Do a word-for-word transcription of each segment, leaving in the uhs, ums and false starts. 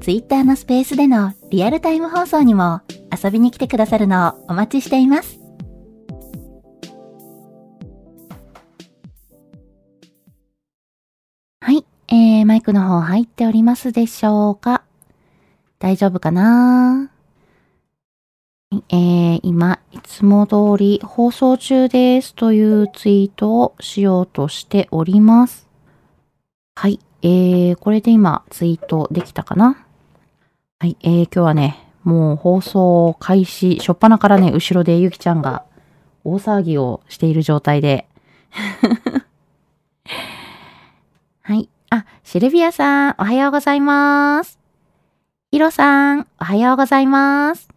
ツイッターのスペースでのリアルタイム放送にも遊びに来てくださるのをお待ちしています。はい、えー、マイクの方入っておりますでしょうか？大丈夫かな？えー、今、いつも通り放送中ですというツイートをしようとしております。はい、えー、これで今ツイートできたかな？はい、えー、今日はね、もう放送開始、初っ端からね、後ろでゆきちゃんが大騒ぎをしている状態で。はい。あ、シルビアさん、おはようございます。ヒロさん、おはようございます。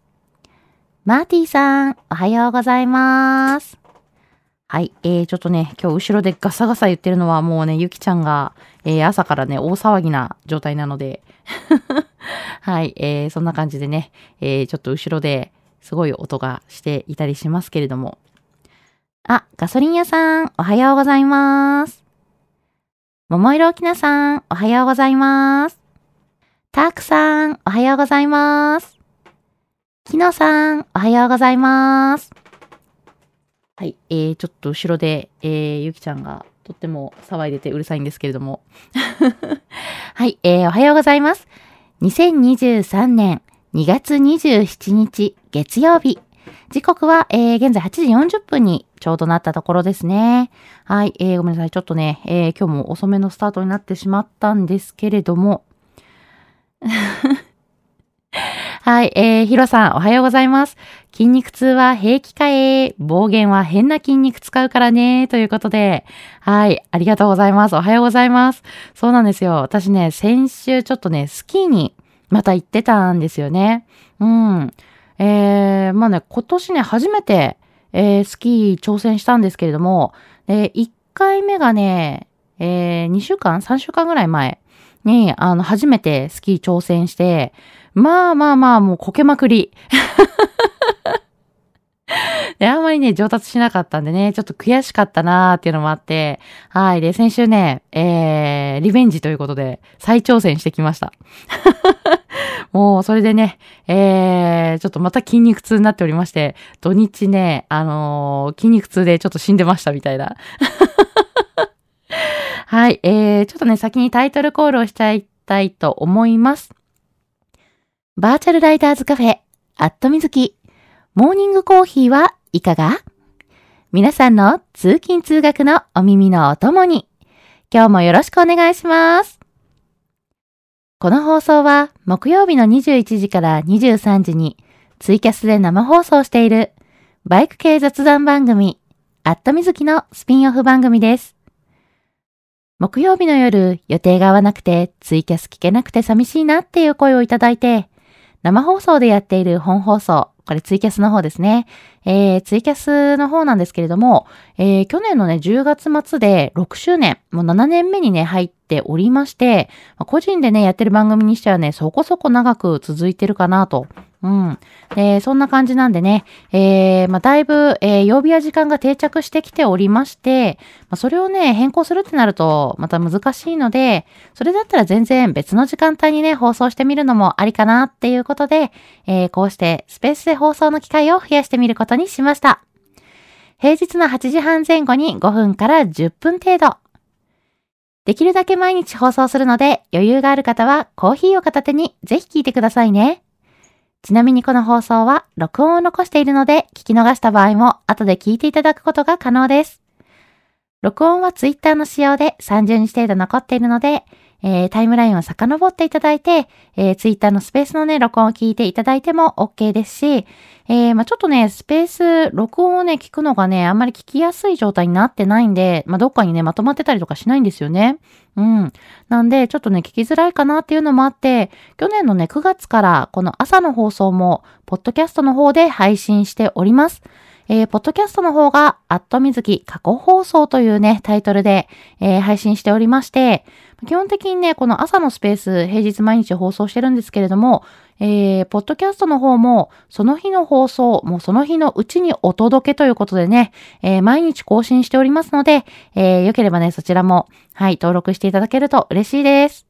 マーティさん、おはようございます。はい、えー、ちょっとね、今日後ろでガサガサ言ってるのはもうね、ゆきちゃんが、えー、朝からね、大騒ぎな状態なので。はい、えー、そんな感じでね、えー、ちょっと後ろですごい音がしていたりしますけれども。あ、ガソリン屋さん、おはようございます。桃色おきなさん、おはようございます。タークさん、おはようございます。きのさん、おはようございます。はい、えー、ちょっと後ろで、えー、ゆきちゃんがとっても騒いでてうるさいんですけれども。はい、えー、おはようございます。にせんにじゅうさんねんにがつにじゅうしちにち月曜日。時刻は、えー、現在はちじよんじゅっぷんにちょうどなったところですね。はい、えー、ごめんなさい。ちょっとね、えー、今日も遅めのスタートになってしまったんですけれども。はい、えー、ヒロさん、おはようございます。筋肉痛は平気かえ、暴言は変な筋肉使うからね、ということで。はい、ありがとうございます。おはようございます。そうなんですよ。私ね、先週ちょっとね、スキーにまた行ってたんですよね。うん。えー、まあね、今年ね、初めて、えー、スキー挑戦したんですけれども、えー、いっかいめがね、えー、にしゅうかんさんしゅうかんぐらい前に、あの、初めてスキー挑戦して、まあまあまあ、もうこけまくり。で、あんまりね、上達しなかったんでね、ちょっと悔しかったなーっていうのもあって、はい。で、先週ね、えー、リベンジということで、再挑戦してきました。もう、それでね、えー、ちょっとまた筋肉痛になっておりまして、土日ね、あのー、筋肉痛でちょっと死んでましたみたいな。はい。えー、ちょっとね、先にタイトルコールをしちゃいたいと思います。バーチャルライダーズカフェ、アットみずき、モーニングコーヒーはいかが？皆さんの通勤通学のお耳のお供に、今日もよろしくお願いします。この放送は木曜日のにじゅういちじからにじゅうさんじにツイキャスで生放送しているバイク系雑談番組、アットみずきのスピンオフ番組です。木曜日の夜、予定が合わなくてツイキャス聞けなくて寂しいなっていう声をいただいて、生放送でやっている本放送、これツイキャスの方ですね。えー、ツイキャスの方なんですけれども、えー、去年のね、じゅうがつまつでろくしゅうねん、もうななねんめにね、入っておりまして、個人でね、やってる番組にしてはね、そこそこ長く続いてるかなと。うん。で、そんな感じなんでね、えー、まあ、だいぶ、えー、曜日や時間が定着してきておりまして、まあ、それをね、変更するってなると、また難しいので、それだったら全然別の時間帯にね、放送してみるのもありかなっていうことで、えー、こうしてスペースで放送の機会を増やしてみることにしました。平日のはちじはんぜん後にごふんからじゅっぷん程度。できるだけ毎日放送するので、余裕がある方はコーヒーを片手にぜひ聞いてくださいね。ちなみにこの放送は録音を残しているので、聞き逃した場合も後で聞いていただくことが可能です。録音は Twitter の仕様でさんじゅうにち程度残っているので、えー、タイムラインを遡っていただいて、えー、Twitter のスペースのね、録音を聞いていただいても OK ですし、えー、まあちょっとね、スペース、録音をね、聞くのがね、あんまり聞きやすい状態になってないんで、まあどっかにね、まとまってたりとかしないんですよね。うん。なんで、ちょっとね、聞きづらいかなっていうのもあって、去年のね、くがつから、この朝の放送も、ポッドキャストの方で配信しております。えー、ポッドキャストの方が、アットみずき過去放送というね、タイトルで、えー、配信しておりまして、基本的にね、この朝のスペース、平日毎日放送してるんですけれども、えー、ポッドキャストの方も、その日の放送、もうその日のうちにお届けということでね、えー、毎日更新しておりますので、えー、よければね、そちらも、はい、登録していただけると嬉しいです。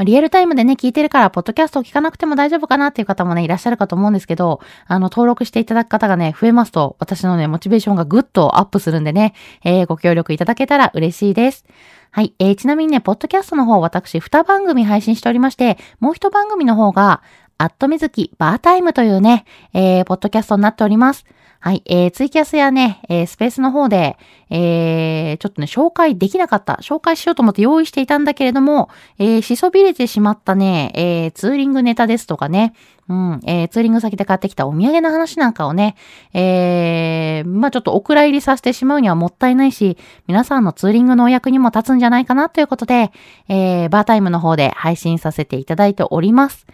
リアルタイムでね、聞いてるから、ポッドキャストを聞かなくても大丈夫かなっていう方もね、いらっしゃるかと思うんですけど、あの、登録していただく方がね、増えますと、私のね、モチベーションがぐっとアップするんでね、えー、ご協力いただけたら嬉しいです。はい、えー、ちなみにね、ポッドキャストの方、私、にばんぐみ配信しておりまして、もういちばんぐみの方が、アットみずきバータイムというね、えー、ポッドキャストになっております。はい、えー、ツイキャスやね、えー、スペースの方で、えー、ちょっとね、紹介できなかった、紹介しようと思って用意していたんだけれども、えー、しそびれてしまったね、えー、ツーリングネタですとかね、うん、えー、ツーリング先で買ってきたお土産の話なんかをね、えー、まあ、ちょっとお蔵入りさせてしまうにはもったいないし、皆さんのツーリングのお役にも立つんじゃないかなということで、えー、バータイムの方で配信させていただいております。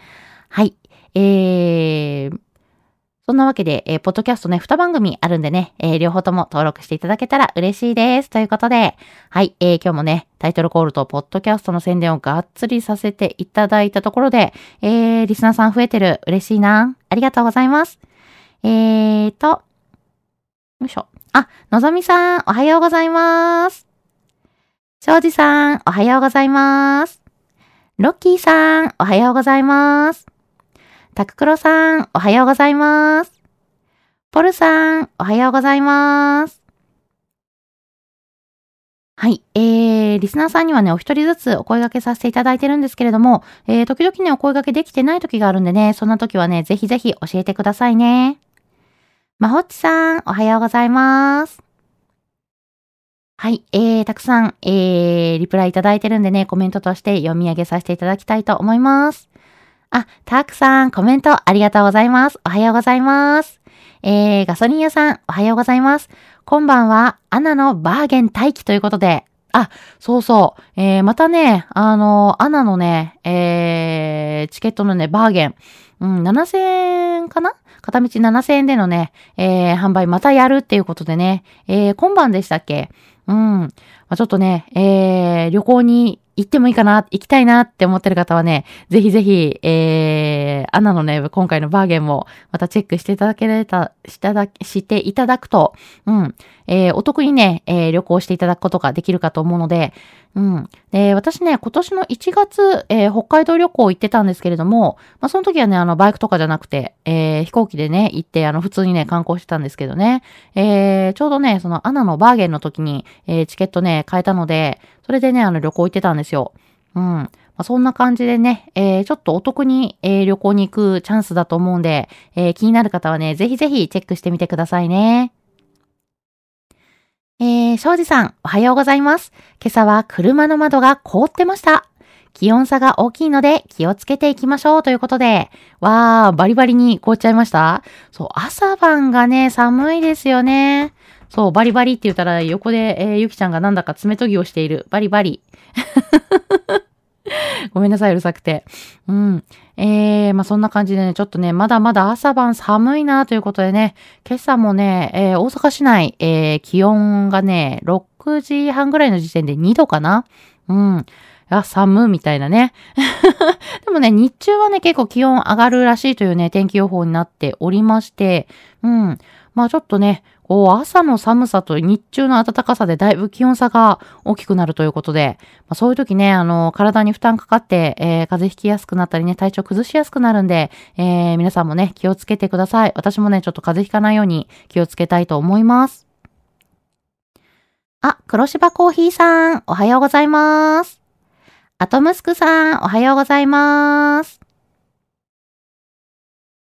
はい、えー、そんなわけで、えー、ポッドキャストね、にばんぐみあるんでね、えー、両方とも登録していただけたら嬉しいです。ということで、はい、えー、今日もね、タイトルコールとポッドキャストの宣伝をがっつりさせていただいたところで、えー、リスナーさん増えてる。嬉しいな。ありがとうございます。えーと、よいしょ。あ、のぞみさん、おはようございます。しょうじさん、おはようございます。ロッキーさん、おはようございます。タククロさん、おはようございます。ポルさん、おはようございます。はい、えー、リスナーさんにはね、お一人ずつお声掛けさせていただいてるんですけれども、えー、時々ね、お声掛けできてない時があるんでね、そんな時はね、ぜひぜひ教えてくださいね。まほっちさん、おはようございます。はい、えー、たくさん、えー、リプライいただいてるんでね、コメントとして読み上げさせていただきたいと思います。あ、たくさんコメントありがとうございます。おはようございます。えー、ガソリン屋さんおはようございます。今晩はアナのバーゲン待機ということで、あ、そうそう、えー、またね、あのー、アナのね、えー、チケットのね、バーゲン、うん、ななせんえんかな？片道ななせんえんでのね、えー、販売またやるっていうことでね、えー、今晩でしたっけ？うん、まあ、ちょっとね、えー、旅行に行ってもいいかな、行きたいなって思ってる方はね、ぜひぜひ、えー、アナのね、今回のバーゲンもまたチェックしていただけれた、しただ、していただくと、うん、えー、お得にね、えー、旅行していただくことができるかと思うので、うん。で、私ね、今年のいちがつ、えー、北海道旅行行ってたんですけれども、まあ、その時はね、あの、バイクとかじゃなくて、えー、飛行機でね、行って、あの、普通にね、観光してたんですけどね、えー、ちょうどね、その、アナのバーゲンの時に、えー、チケットね、買えたので、それでね、あの、旅行行ってたんですよ。うん。まあ、そんな感じでね、えー、ちょっとお得に、えー、旅行に行くチャンスだと思うんで、えー、気になる方はね、ぜひぜひチェックしてみてくださいね。えー、庄司さん、おはようございます。今朝は車の窓が凍ってました。気温差が大きいので気をつけていきましょうということで、わー、バリバリに凍っちゃいました。そう、朝晩がね、寒いですよね。そう、バリバリって言ったら横で、えー、ゆきちゃんがなんだか爪研ぎをしている。バリバリ。ごめんなさい、うるさくて。うん。えー、まあ、そんな感じでね、ちょっとね、まだまだ朝晩寒いなということでね、今朝もね、えー、大阪市内、えー、気温がね、ろくじはんぐらいの時点でにどかな？うん。あ、寒みたいなね。でもね、日中はね、結構気温上がるらしいというね、天気予報になっておりまして、うん。まあ、ちょっとね、こう、朝の寒さと日中の暖かさでだいぶ気温差が大きくなるということで、まあ、そういう時ね、あの、体に負担かかって、えー、風邪ひきやすくなったりね、体調崩しやすくなるんで、えー、皆さんもね、気をつけてください。私もね、ちょっと風邪ひかないように気をつけたいと思います。あ、黒芝コーヒーさん、おはようございます。アトムスクさん、おはようございます。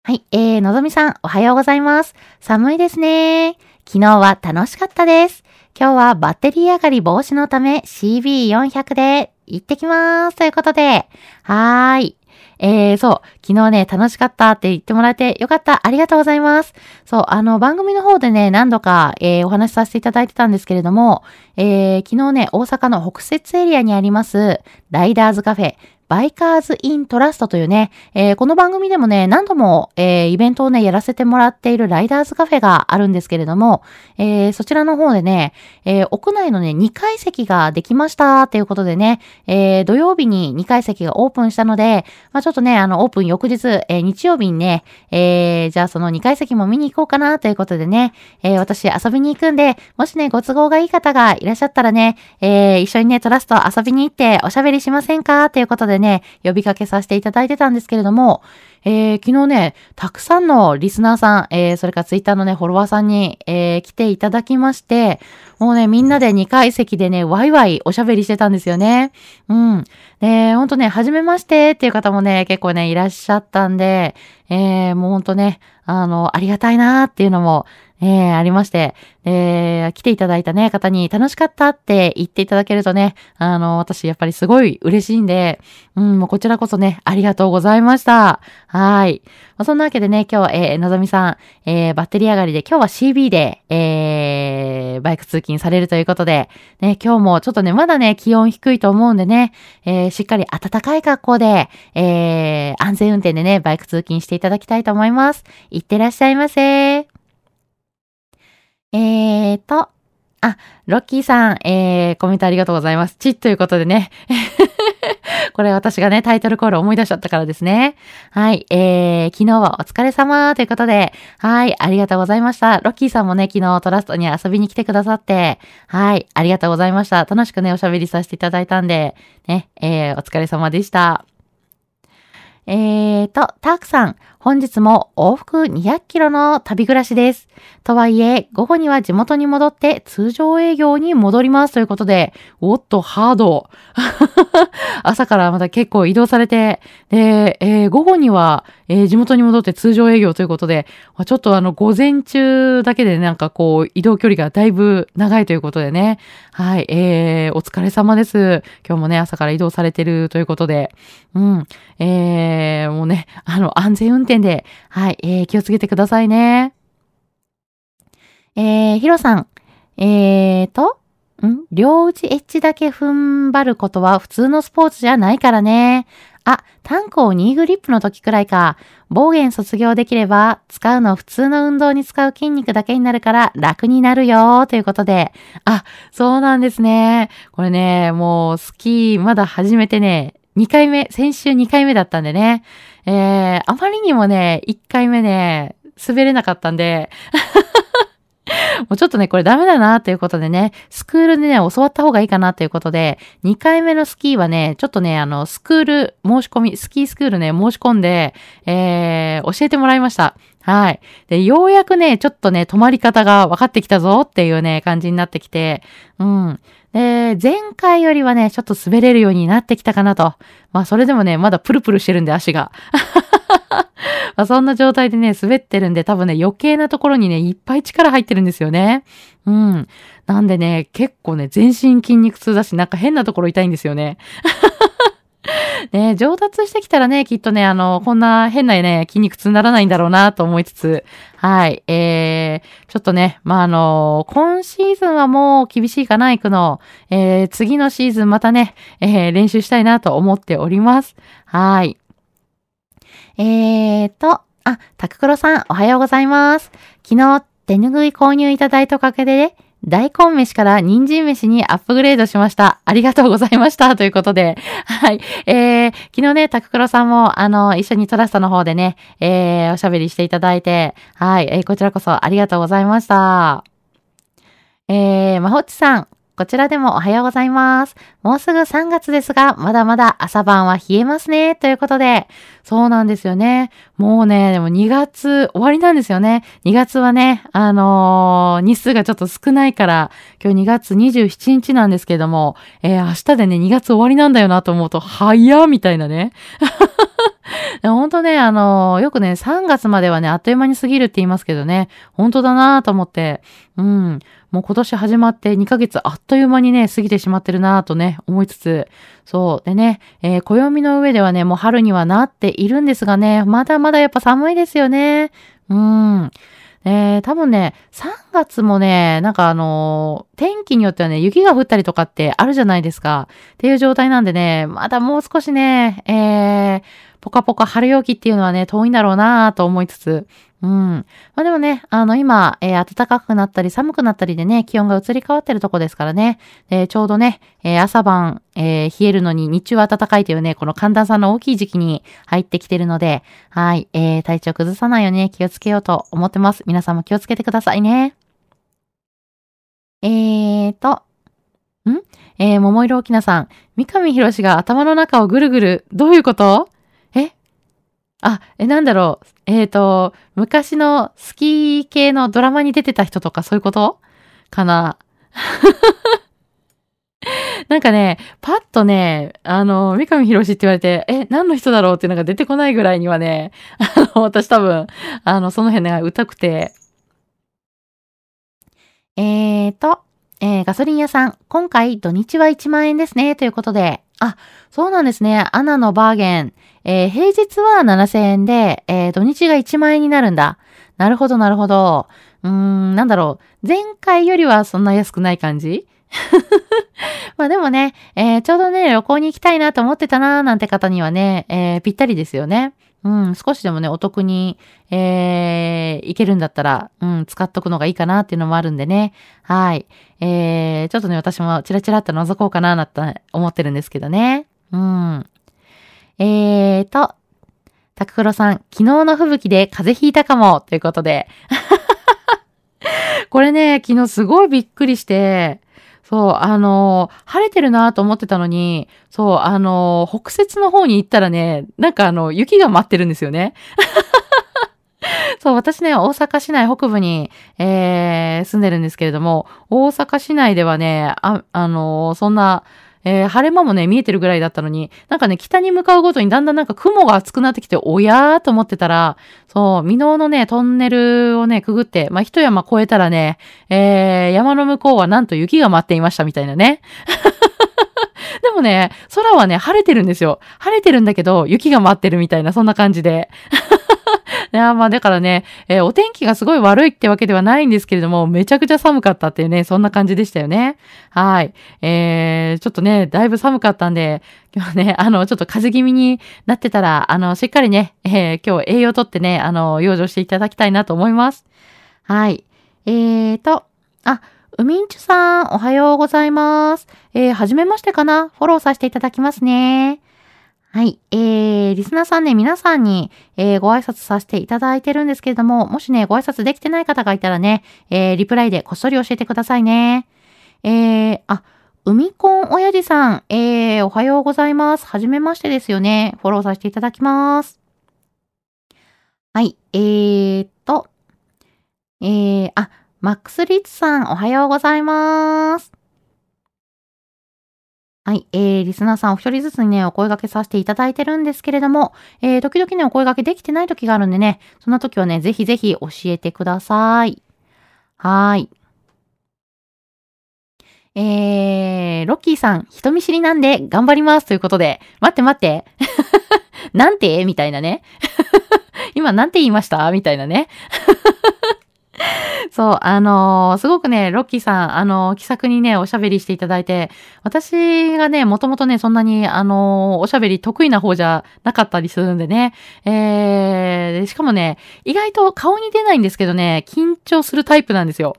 はい、えー、のぞみさん、おはようございます。寒いですね。昨日は楽しかったです。今日はバッテリー上がり防止のため シービーよんひゃく で行ってきまーす。ということで、はーい。えー、そう、昨日ね、楽しかったって言ってもらえてよかった。ありがとうございます。そう、あの、番組の方でね、何度か、えー、お話しさせていただいてたんですけれども、えー、昨日ね、大阪の北摂エリアにあります、ライダーズカフェ、バイカーズイントラストというね、えー、この番組でもね、何度も、えー、イベントをね、やらせてもらっているライダーズカフェがあるんですけれども、えー、そちらの方でね、えー、屋内のね、にかい席ができましたということでね、えー、土曜日ににかい席がオープンしたので、まあ、ちょっとね、あの、オープン翌日、えー、日曜日にね、えー、じゃあそのにかい席も見に行こうかなということでね、えー、私遊びに行くんで、もしね、ご都合がいい方がいらっしゃったらね、えー、一緒にね、トラスト遊びに行っておしゃべりしませんかということで、でね、呼びかけさせていただいてたんですけれども、えー、昨日ね、たくさんのリスナーさん、えー、それからツイッターのね、フォロワーさんに、えー、来ていただきまして、もうね、みんなでにかい席でね、ワイワイおしゃべりしてたんですよね。うん。で、ほんとね、初めましてっていう方もね、結構ね、いらっしゃったんで、えー、もうほんとね、あの、ありがたいなーっていうのも、えー、ありまして、えー、来ていただいたね、方に楽しかったって言っていただけるとね、あの、私やっぱりすごい嬉しいんで、うん、もうこちらこそね、ありがとうございました。はい。まあ、そんなわけでね、今日、えー、のぞみさん、えー、バッテリー上がりで、今日は シービー で、えー、バイク通勤されるということで、ね、今日もちょっとね、まだね、気温低いと思うんでね、えー、しっかり暖かい格好で、えー、安全運転でね、バイク通勤していただきたいと思います。いってらっしゃいませ。えーと、あ、ロッキーさん、えー、コメントありがとうございます。チッということでね。これ私がね、タイトルコール思い出しちゃったからですね。はい、えー、昨日はお疲れ様ということで、はい、ありがとうございました。ロッキーさんもね、昨日トラストに遊びに来てくださって、はい、ありがとうございました。楽しくね、おしゃべりさせていただいたんで、ね、えー、お疲れ様でした。えーと、タクさん、本日も往復にひゃくキロの旅暮らしです。とはいえ、午後には地元に戻って通常営業に戻りますということで、おっと、ハード。朝からまた結構移動されて、で、えー、午後には、えー、地元に戻って通常営業ということで、ちょっとあの、午前中だけでなんかこう、移動距離がだいぶ長いということでね。はい、えー、お疲れ様です。今日もね、朝から移動されてるということで、うん、えー、えー、もうね、あの、安全運転で、はい、えー、気をつけてくださいね。えー、ヒロさん、えーと、ん?両打ちエッジだけ踏ん張ることは普通のスポーツじゃないからね。あ、タンクをにグリップの時くらいか。暴言卒業できれば、使うの普通の運動に使う筋肉だけになるから楽になるよ、ということで。あ、そうなんですね。これね、もう、スキーまだ始めてね、にかいめ、先週にかいめだったんでね。えー、あまりにもね、いっかいめね、滑れなかったんで、もうちょっとね、これダメだなということでね、スクールでね、教わった方がいいかなということで、にかいめのスキーはね、ちょっとね、あの、スクール申し込み、スキースクールね、申し込んで、えー、教えてもらいました。はい。で、ようやくね、ちょっとね、止まり方が分かってきたぞっていうね、感じになってきて、うん。で、前回よりはね、ちょっと滑れるようになってきたかなと。まあ、それでもね、まだプルプルしてるんで、足が。まあそんな状態でね、滑ってるんで、多分ね、余計なところにね、いっぱい力入ってるんですよね。うん。なんでね、結構ね、全身筋肉痛だし、なんか変なところ痛いんですよね。ね、上達してきたらね、きっとね、あの、こんな変なね、筋肉痛にならないんだろうなと思いつつ、はい、えー、ちょっとね、まあ、あの、今シーズンはもう厳しいかな、行くの、えー、次のシーズンまたね、えー、練習したいなと思っております。はい。えーと、あ、タククロさん、おはようございます。昨日、手ぬぐい購入いただいたおかげで、大根飯から人参飯にアップグレードしました。ありがとうございました。ということで、はい。えー、昨日ね、タククロさんも、あの、一緒にトラストの方でね、えー、おしゃべりしていただいて、はい。えー、こちらこそありがとうございました。えー、まほっちさん、こちらでもおはようございます。もうすぐさんがつですが、まだまだ朝晩は冷えますね、ということで。そうなんですよね。もうね、でもにがつ終わりなんですよね。にがつはね、あのー、日数がちょっと少ないから、今日にがつにじゅうしちにちなんですけども、えー、明日でね、にがつ終わりなんだよなと思うと、早っみたいなね。ほんとね、あのー、よくね、さんがつまではね、あっという間に過ぎるって言いますけどね、ほんとだなと思って、うん。もう今年始まってにかげつあっという間にね、過ぎてしまってるなぁとね、思いつつ。そう。でね、えー、暦の上ではね、もう春にはなっているんですがね、まだまだやっぱ寒いですよね。うん。えー、多分ね、さんがつもね、なんかあのー、天気によってはね、雪が降ったりとかってあるじゃないですか。っていう状態なんでね、まだもう少しね、えー、ぽかぽか春陽気っていうのはね、遠いんだろうなぁと思いつつ。うん。まあでもね、あの今、えー、暖かくなったり寒くなったりでね、気温が移り変わってるとこですからね。で、ちょうどね、えー、朝晩、えー、冷えるのに日中は暖かいというね、この寒暖差の大きい時期に入ってきてるので、はい、えー、体調崩さないようにね、気をつけようと思ってます。皆さんも気をつけてくださいね。えーと、んえー、桃色おきなさん。三上博史が頭の中をぐるぐる、どういうこと？あ、え、なんだろう。えっと、昔のスキー系のドラマに出てた人とかそういうことかな。なんかね、パッとね、あの、三上博史って言われて、え、何の人だろうっていうのが出てこないぐらいにはね、あの、私多分、あの、その辺ね、疎くて。えーと、えー、ガソリン屋さん、今回土日はいちまんえんですね、ということで。あ、そうなんですね。アナのバーゲン。えー、平日はななせんえんで、えー、土日がいちまんえんになるんだ。なるほど、なるほど。うーん、なんだろう。前回よりはそんな安くない感じ？まあでもね、えー、ちょうどね、旅行に行きたいなと思ってたなーなんて方にはね、えー、ぴったりですよね。うん、少しでもね、お得に、えー、いけるんだったら、うん、使っとくのがいいかなっていうのもあるんでね。はい。えー、ちょっとね、私もチラチラっと覗こうかな、なって思ってるんですけどね。うん。えーと、タククロさん、昨日の吹雪で風邪ひいたかも、ということで。これね、昨日すごいびっくりして、そう、あのー、晴れてるなと思ってたのに、そう、あのー、北雪の方に行ったらね、なんかあの、雪が舞ってるんですよね。そう、私ね、大阪市内北部に、えー、住んでるんですけれども、大阪市内ではね、あ、あのー、そんな、えー、晴れ間もね、見えてるぐらいだったのに、なんかね、北に向かうごとにだんだんなんか雲が厚くなってきて、おやーと思ってたら、そう、箕面のね、トンネルをね、くぐって、まあ、一山越えたらね、えー、山の向こうはなんと雪が舞っていましたみたいなね。でもね、空はね、晴れてるんですよ。晴れてるんだけど、雪が舞ってるみたいな、そんな感じで。いや、まあだからね、えー、お天気がすごい悪いってわけではないんですけれども、めちゃくちゃ寒かったっていうね、そんな感じでしたよね。はい。えー、ちょっとね、だいぶ寒かったんで、今日ね、あの、ちょっと風邪気味になってたら、あの、しっかりね、えー、今日栄養とってね、あの、養生していただきたいなと思います。はい。えーと、あ、うみんちゅさん、おはようございます。えー、はじめましてかな？フォローさせていただきますね。はい。えー、リスナーさんね、皆さんに、えー、ご挨拶させていただいてるんですけれども、もしね、ご挨拶できてない方がいたらね、えー、リプライでこっそり教えてくださいね。えー、あ、うみこんおやじさん、えー、おはようございます。はじめましてですよね。フォローさせていただきます。はい。えーと、えー、あ、マックスリッツさん、おはようございます。はい、えー、リスナーさんお一人ずつにね、お声掛けさせていただいてるんですけれども、えー、時々ね、お声掛けできてない時があるんでね、そんな時はね、ぜひぜひ教えてください。はーい。えー、ロッキーさん、人見知りなんで頑張りますということで、待って待って。なんてみたいなね。今なんて言いましたみたいなね。そう、あのー、すごくね、ロッキーさん、あのー、気さくにね、おしゃべりしていただいて、私がね、もともとね、そんなに、あのー、おしゃべり得意な方じゃなかったりするんでね、えー、しかもね、意外と顔に出ないんですけどね、緊張するタイプなんですよ。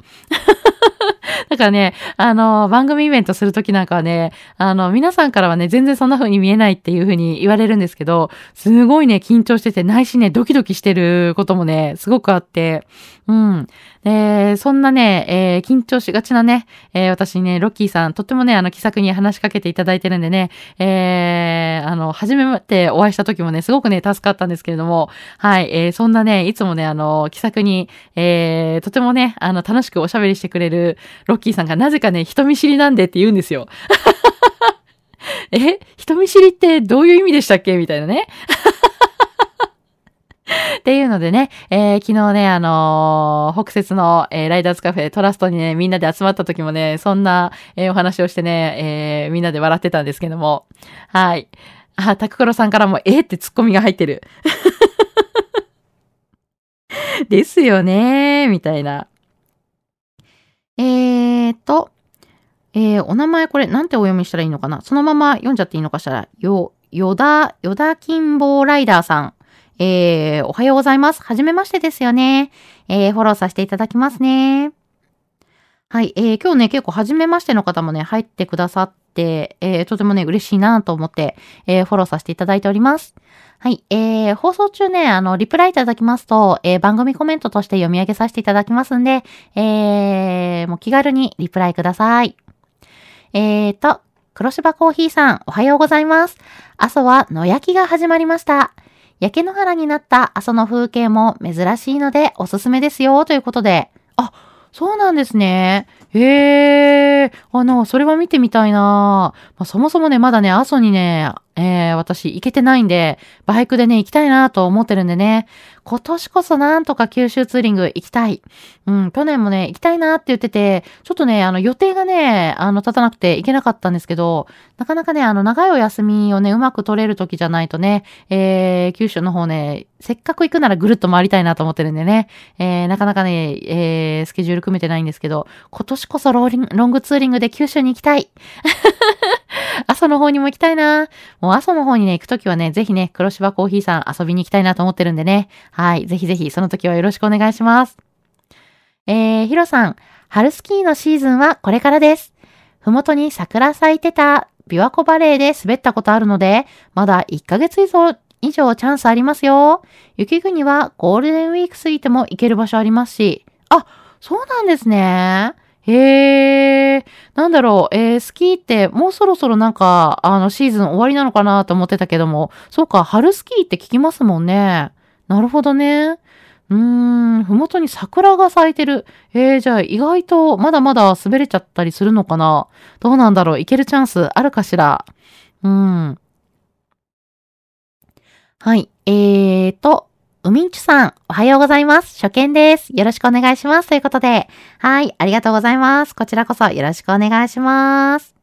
だからね、あのー、番組イベントするときなんかはね、あの、皆さんからはね、全然そんな風に見えないっていう風に言われるんですけど、すごいね、緊張してて、内心ね、ドキドキしてることもね、すごくあって、うん。で、えー、そんなね、えー、緊張しがちなね、えー、私ね、ロッキーさん、とってもね、あの、気さくに話しかけていただいてるんでね、えー、あの、初めてお会いした時もね、すごくね、助かったんですけれども、はい、えー、そんなね、いつもね、あの、気さくに、えー、とてもね、あの、楽しくおしゃべりしてくれるロッキーさんが、なぜかね、人見知りなんでって言うんですよ。え、人見知りってどういう意味でしたっけみたいなね。っていうのでね、えー、昨日ね、あのー、北節の、えー、ライダーズカフェトラストにね、みんなで集まった時もね、そんな、えー、お話をしてね、えー、みんなで笑ってたんですけども。はい。あ、タククロさんからも、えー、ってツッコミが入ってる。ですよねー、みたいな。えーと、えー、お名前これ、なんてお読みしたらいいのかな？そのまま読んじゃっていいのかしら。よ、よだ、よだ金棒ライダーさん。えー、おはようございます。はじめましてですよね。えー、フォローさせていただきますね。はい、えー、今日ね、結構はじめましての方もね、入ってくださって、えー、とてもね、嬉しいなと思って、えー、フォローさせていただいております。はい、えー、放送中ね、あの、リプライいただきますと、えー、番組コメントとして読み上げさせていただきますんで、えー、もう気軽にリプライください。えーと、黒芝コーヒーさん、おはようございます。阿蘇は野焼きが始まりました。焼け野原になった阿蘇の風景も珍しいのでおすすめですよということで。あ、そうなんですね。へー。あの、それは見てみたいな、まあ、そもそもね、まだね、阿蘇にね、えー、私行けてないんで、バイクでね、行きたいなと思ってるんでね。今年こそなんとか九州ツーリング行きたい。うん、去年もね、行きたいなって言ってて、ちょっとね、あの、予定がね、あの、立たなくて行けなかったんですけど、なかなかね、あの、長いお休みをね、うまく取れる時じゃないとね、えー、九州の方ね、せっかく行くならぐるっと回りたいなと思ってるんでね、えー、なかなかね、えー、スケジュール組めてないんですけど、今年こそローリン、ロングツーリングで九州に行きたい。阿蘇の方にも行きたいな。もう阿蘇の方にね、行くときはね、ぜひね、黒芝コーヒーさん遊びに行きたいなと思ってるんでね。はい。ぜひぜひ、その時はよろしくお願いします。えー、ヒロさん、春スキーのシーズンはこれからです。ふもとに桜咲いてた琵琶湖バレーで滑ったことあるので、まだいっかげつ以上、以上チャンスありますよ。雪国はゴールデンウィーク過ぎても行ける場所ありますし。あ、そうなんですね。へえ、なんだろう、えー、スキーってもうそろそろなんか、あの、シーズン終わりなのかなと思ってたけども、そうか、春スキーって聞きますもんね。なるほどね。うーん、ふもとに桜が咲いてる。えー、じゃあ意外とまだまだ滑れちゃったりするのかな。どうなんだろう、行けるチャンスあるかしら。うん。はい、えーと。うみんちゅさん、おはようございます。初見です。よろしくお願いします。ということで、はい、ありがとうございます。こちらこそよろしくお願いします。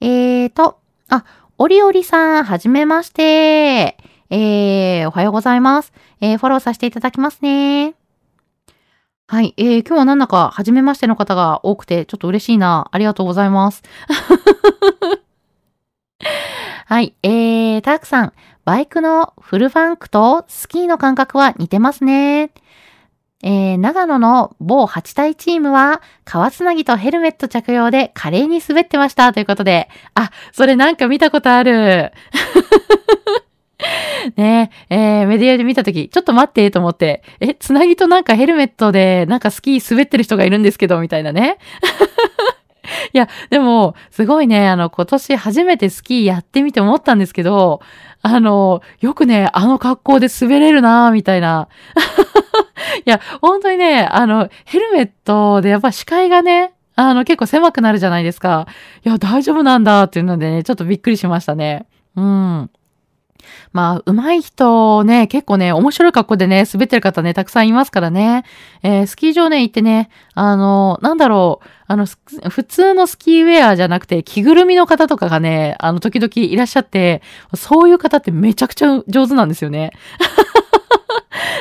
えーと、あ、おりおりさん、はじめまして。えー、おはようございます。えー、フォローさせていただきますね。はい、えー、今日はなんだか、はじめましての方が多くて、ちょっと嬉しいな。ありがとうございます。はい、えー、たーくさん。バイクのフルファンクとスキーの感覚は似てますね。えー、長野の某はち体チームは、川つなぎとヘルメット着用で華麗に滑ってましたということで。あ、それなんか見たことある。ねえ、えー、メディアで見たとき、ちょっと待ってと思って、え、つなぎとなんかヘルメットで、なんかスキー滑ってる人がいるんですけど、みたいなね。いや、でも、すごいね、あの、今年初めてスキーやってみて思ったんですけど、あの、よくね、あの格好で滑れるなぁ、みたいな。いや、本当にね、あの、ヘルメットでやっぱ視界がね、あの、結構狭くなるじゃないですか。いや、大丈夫なんだ、っていうのでね、ちょっとびっくりしましたね。うん。まあ、上手い人ね、結構ね、面白い格好でね、滑ってる方ね、たくさんいますからね。えー、スキー場ね、行ってね、あの、なんだろう、あの、普通のスキーウェアじゃなくて、着ぐるみの方とかがね、あの、時々いらっしゃって、そういう方ってめちゃくちゃ上手なんですよね。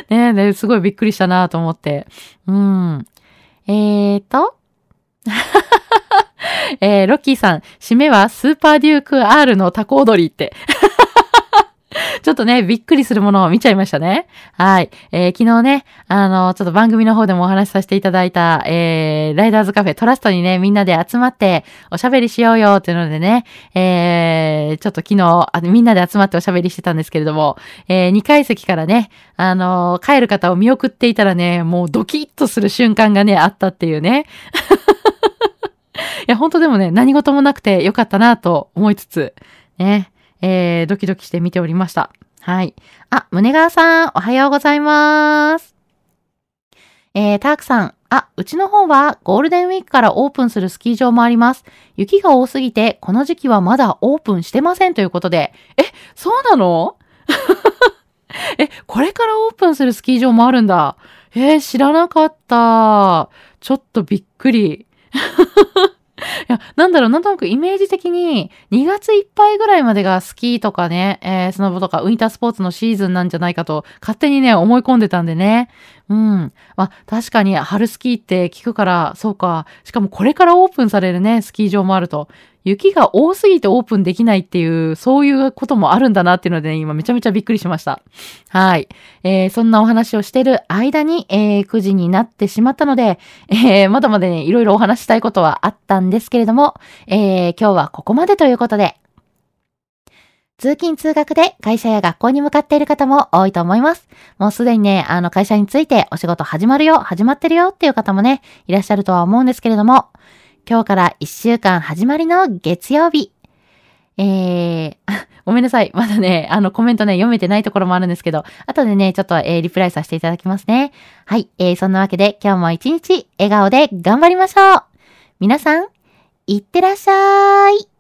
ね、ね、すごいびっくりしたなと思って。うん。えーと。えー、ロッキーさん、締めはスーパーデューク アール のタコ踊りって。ちょっとね、びっくりするものを見ちゃいましたね。はい。えー、昨日ね、あの、ちょっと番組の方でもお話しさせていただいた、えー、ライダーズカフェトラストにね、みんなで集まっておしゃべりしようよっていうのでね、えー、ちょっと昨日あ、みんなで集まっておしゃべりしてたんですけれども、えー、にかい席からね、あの、帰る方を見送っていたらね、もうドキッとする瞬間がね、あったっていうね。いや、本当でもね、何事もなくてよかったなと思いつつ、ね。えー、ドキドキして見ておりました。はい。あ、胸川さん、おはようございます。えー、タークさん、あ、うちの方はゴールデンウィークからオープンするスキー場もあります。雪が多すぎて、この時期はまだオープンしてませんということで、え、そうなの？え、これからオープンするスキー場もあるんだ。えー、知らなかった。ちょっとびっくり。いや、なんだろう、なんとなくイメージ的ににがついっぱいぐらいまでがスキーとかね、えー、スノボとかウィンタースポーツのシーズンなんじゃないかと勝手にね、思い込んでたんでね。うん。まあ、確かに春スキーって聞くから、そうか。しかもこれからオープンされるね、スキー場もあると。雪が多すぎてオープンできないっていう、そういうこともあるんだなっていうので、ね、今めちゃめちゃびっくりしました。はい。えー、そんなお話をしてる間に、えー、くじになってしまったので、えー、まだまだね、いろいろお話したいことはあったんですけれども、えー、今日はここまでということで、通勤通学で会社や学校に向かっている方も多いと思います。もうすでにね、あの会社についてお仕事始まるよ、始まってるよっていう方もね、いらっしゃるとは思うんですけれども、今日からいっしゅうかん始まりの月曜日。えー、ごめんなさい。まだね、あのコメントね、読めてないところもあるんですけど、後でね、ちょっと、えー、リプライさせていただきますね。はい、えー、そんなわけで今日も一日笑顔で頑張りましょう。皆さん、いってらっしゃーい。